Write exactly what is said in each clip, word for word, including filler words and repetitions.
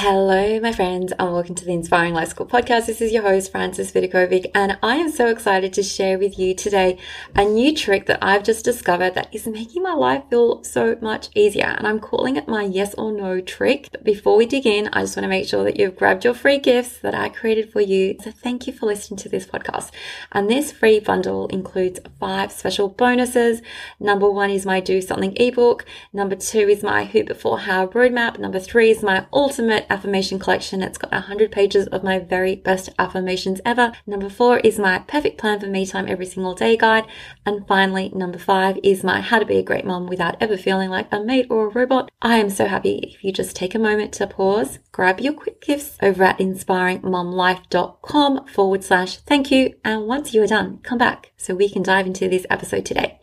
Hello, my friends, and welcome to the Inspiring Life School podcast. This is your host, Frances Vidakovic, and I am so excited to share with you today a new trick that I've just discovered that is making my life feel so much easier, and I'm calling it my yes or no trick. But before we dig in, I just want to make sure that you've grabbed your free gifts that I created for you. So thank you for listening to this podcast. And this free bundle includes five special bonuses. Number one is my Do Something ebook. Number two is my Who Before How roadmap. Number three is my ultimate affirmation collection. It's got one hundred pages of my very best affirmations ever. Number four is my perfect plan for me time every single day guide. And finally, number five is my how to be a great mom without ever feeling like a maid or a robot. I am so happy if you just take a moment to pause, grab your quick gifts over at Inspiring Mom Life dot com forward slash thank you. And once you are done, come back so we can dive into this episode today.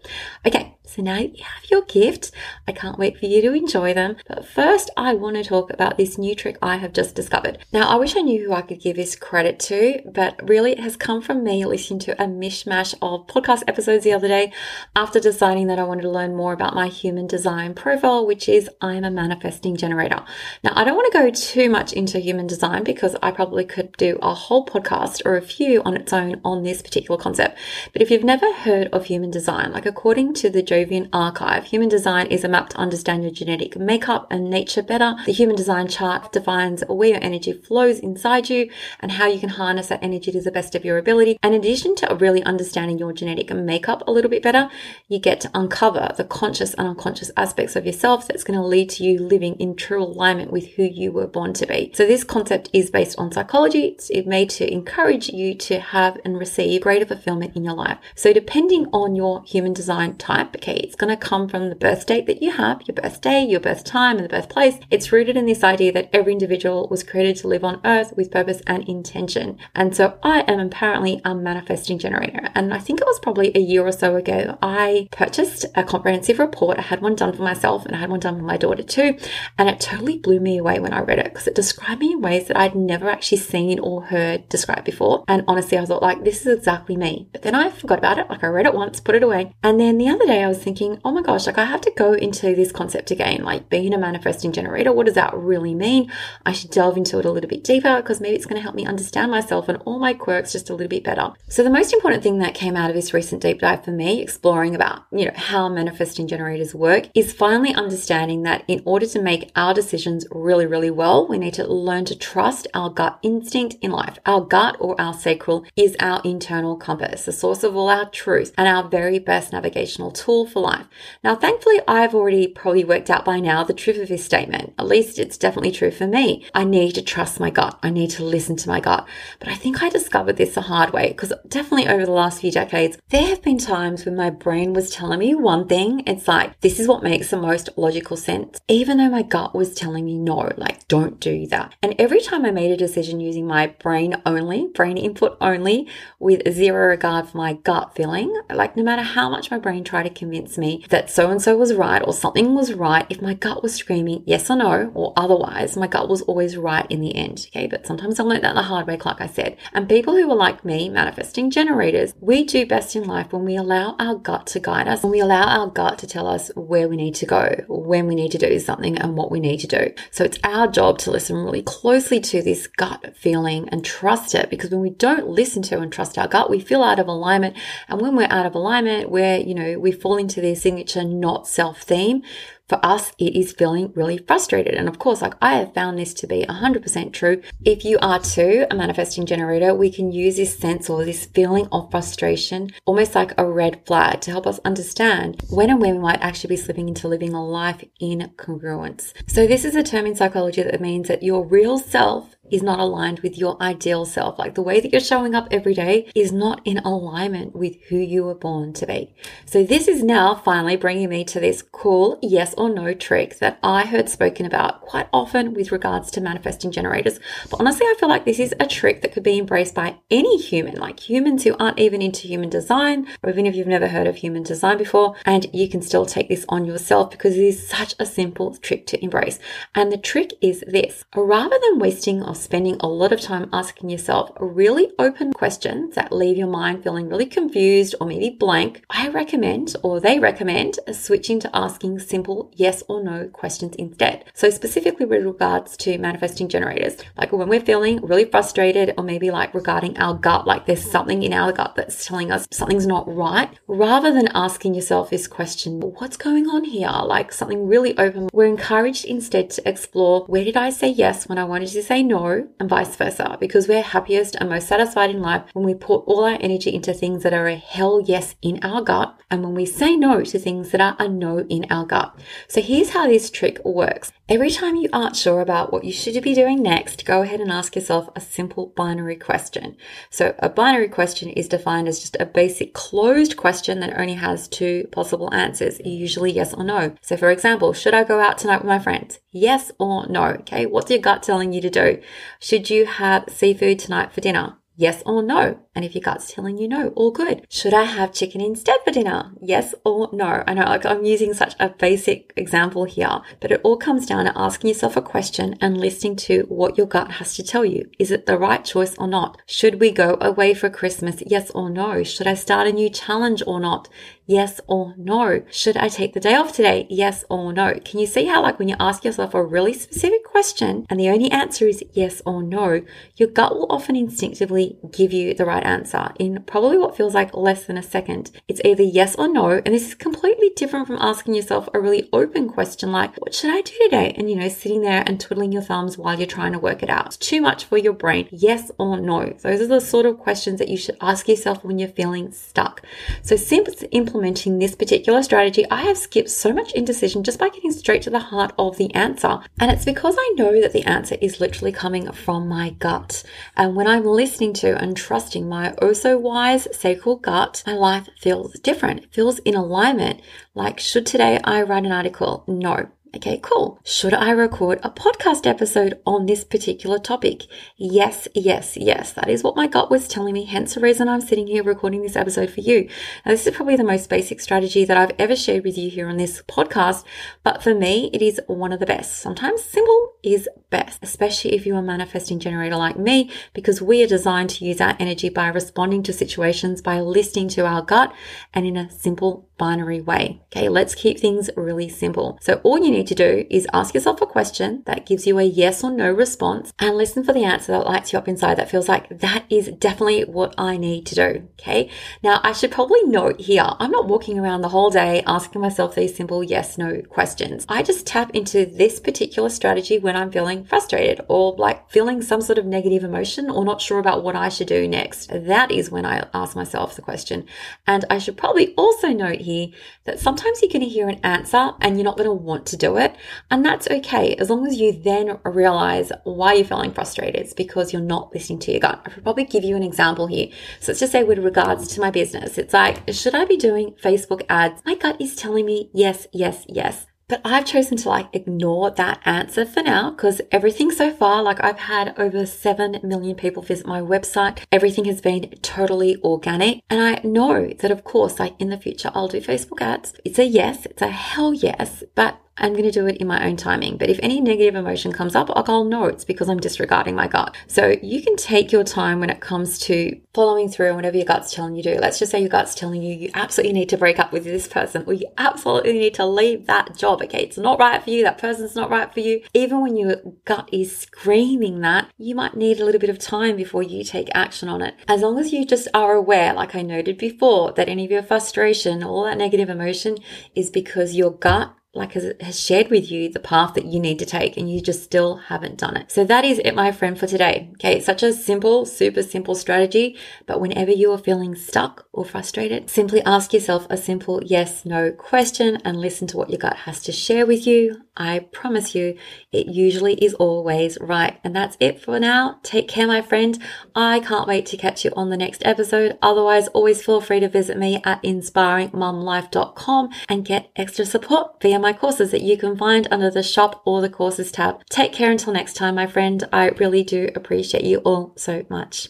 Okay. So now that you have your gift, I can't wait for you to enjoy them. But first, I want to talk about this new trick I have just discovered. Now, I wish I knew who I could give this credit to, but really it has come from me listening to a mishmash of podcast episodes the other day after deciding that I wanted to learn more about my human design profile, which is I'm a manifesting generator. Now, I don't want to go too much into human design because I probably could do a whole podcast or a few on its own on this particular concept. But if you've never heard of human design, like according to the Jovian archive, human design is a map to understand your genetic makeup and nature better. The human design chart defines where your energy flows inside you and how you can harness that energy to the best of your ability. And in addition to really understanding your genetic makeup a little bit better, you get to uncover the conscious and unconscious aspects of yourself that's going to lead to you living in true alignment with who you were born to be. So this concept is based on psychology. It's made to encourage you to have and receive greater fulfillment in your life. So depending on your human design type, okay, it's going to come from the birth date that you have, your birthday, your birth time, and the birthplace. It's rooted in this idea that every individual was created to live on earth with purpose and intention. And so I am apparently a manifesting generator. And I think it was probably a year or so ago, I purchased a comprehensive report. I had one done for myself and I had one done for my daughter too. And it totally blew me away when I read it because it described me in ways that I'd never actually seen or heard described before. And honestly, I thought like, this is exactly me. But then I forgot about it. Like I read it once, put it away. And then the other day I was thinking, oh my gosh, like I have to go into this concept again, like being a manifesting generator. What does that really mean? I should delve into it a little bit deeper because maybe it's going to help me understand myself and all my quirks just a little bit better. So the most important thing that came out of this recent deep dive for me, exploring about, you know, how manifesting generators work, is finally understanding that in order to make our decisions really, really well, we need to learn to trust our gut instinct in life. Our gut or our sacral is our internal compass, the source of all our truth and our very best navigational tool for life. Now, thankfully, I've already probably worked out by now the truth of this statement. At least it's definitely true for me. I need to trust my gut. I need to listen to my gut. But I think I discovered this the hard way because definitely over the last few decades, there have been times when my brain was telling me one thing. It's like, this is what makes the most logical sense, even though my gut was telling me no, like don't do that. And every time I made a decision using my brain only, brain input only, with zero regard for my gut feeling, like no matter how much my brain tried to convince me that so-and-so was right or something was right, if my gut was screaming yes or no or otherwise, my gut was always right in the end. Okay, but sometimes I learned that the hard way, like I said. And people who are like me, manifesting generators, we do best in life when we allow our gut to guide us, when we allow our gut to tell us where we need to go, when we need to do something and what we need to do. So it's our job to listen really closely to this gut feeling and trust it, because when we don't listen to and trust our gut, we feel out of alignment. And when we're out of alignment, we're, you know, we fall into their signature not self-theme, for us, it is feeling really frustrated. And of course, like I have found this to be one hundred percent true. If you are too a manifesting generator, we can use this sense or this feeling of frustration, almost like a red flag, to help us understand when and where we might actually be slipping into living a life in congruence. So this is a term in psychology that means that your real self is not aligned with your ideal self. Like the way that you're showing up every day is not in alignment with who you were born to be. So this is now finally bringing me to this cool yes or no trick that I heard spoken about quite often with regards to manifesting generators. But honestly, I feel like this is a trick that could be embraced by any human, like humans who aren't even into human design, or even if you've never heard of human design before, and you can still take this on yourself because it is such a simple trick to embrace. And the trick is this: rather than wasting or spending a lot of time asking yourself really open questions that leave your mind feeling really confused or maybe blank, I recommend, or they recommend, switching to asking simple yes or no questions instead. So specifically with regards to manifesting generators, like when we're feeling really frustrated, or maybe like regarding our gut, like there's something in our gut that's telling us something's not right, rather than asking yourself this question, what's going on here? Like something really open, we're encouraged instead to explore, where did I say yes when I wanted to say no? And vice versa, because we're happiest and most satisfied in life when we pour all our energy into things that are a hell yes in our gut, and when we say no to things that are a no in our gut. So here's how this trick works. Every time you aren't sure about what you should be doing next, go ahead and ask yourself a simple binary question. So a binary question is defined as just a basic closed question that only has two possible answers, usually yes or no. So for example, should I go out tonight with my friends? Yes or no? Okay, what's your gut telling you to do? Should you have seafood tonight for dinner? Yes or no? And if your gut's telling you no, all good. Should I have chicken instead for dinner? Yes or no? I know, like, I'm using such a basic example here, but it all comes down to asking yourself a question and listening to what your gut has to tell you. Is it the right choice or not? Should we go away for Christmas? Yes or no? Should I start a new challenge or not? Yes or no? Should I take the day off today? Yes or no? Can you see how, like, when you ask yourself a really specific question and the only answer is yes or no, your gut will often instinctively give you the right answer in probably what feels like less than a second. It's either yes or no, and this is completely different from asking yourself a really open question like, what should I do today? And, you know, sitting there and twiddling your thumbs while you're trying to work it out. It's too much for your brain. Yes or no? Those are the sort of questions that you should ask yourself when you're feeling stuck. So since implementing Implementing this particular strategy, I have skipped so much indecision just by getting straight to the heart of the answer. And it's because I know that the answer is literally coming from my gut. And when I'm listening to and trusting my oh so wise sacral gut, my life feels different. It feels in alignment. Like, should today I write an article? No. Okay, cool. Should I record a podcast episode on this particular topic? Yes, yes, yes. That is what my gut was telling me, hence the reason I'm sitting here recording this episode for you. Now, this is probably the most basic strategy that I've ever shared with you here on this podcast, but for me, it is one of the best. Sometimes simple is best, especially if you're a manifesting generator like me, because we are designed to use our energy by responding to situations, by listening to our gut, and in a simple binary way. Okay, let's keep things really simple. So all you need to do is ask yourself a question that gives you a yes or no response and listen for the answer that lights you up inside, that feels like that is definitely what I need to do. Okay, now I should probably note here, I'm not walking around the whole day asking myself these simple yes no questions. I just tap into this particular strategy when I'm feeling frustrated or like feeling some sort of negative emotion or not sure about what I should do next. That is when I ask myself the question. And I should probably also note here that sometimes you're going to hear an answer and you're not going to want to do it, and that's okay, as long as you then realize why you're feeling frustrated. It's because you're not listening to your gut. I could probably give you an example here. So let's just say with regards to my business, it's like, should I be doing Facebook ads? My gut is telling me yes, yes, yes. But I've chosen to like ignore that answer for now, because everything so far, like I've had over seven million people visit my website. Everything has been totally organic. And I know that, of course, like in the future, I'll do Facebook ads. It's a yes. It's a hell yes. But I'm going to do it in my own timing. But if any negative emotion comes up, I'll know it's because I'm disregarding my gut. So you can take your time when it comes to following through on whatever your gut's telling you to do. Let's just say your gut's telling you, you absolutely need to break up with this person, or you absolutely need to leave that job. Okay, it's not right for you. That person's not right for you. Even when your gut is screaming that, you might need a little bit of time before you take action on it. As long as you just are aware, like I noted before, that any of your frustration, all that negative emotion is because your gut, like, has shared with you the path that you need to take, and you just still haven't done it. So that is it, my friend, for today. Okay, it's such a simple, super simple strategy, but whenever you are feeling stuck or frustrated, simply ask yourself a simple yes, no question and listen to what your gut has to share with you. I promise you, it usually is always right. And that's it for now. Take care, my friend. I can't wait to catch you on the next episode. Otherwise, always feel free to visit me at inspiring mom life dot com and get extra support via my courses that you can find under the shop or the courses tab. Take care until next time, my friend. I really do appreciate you all so much.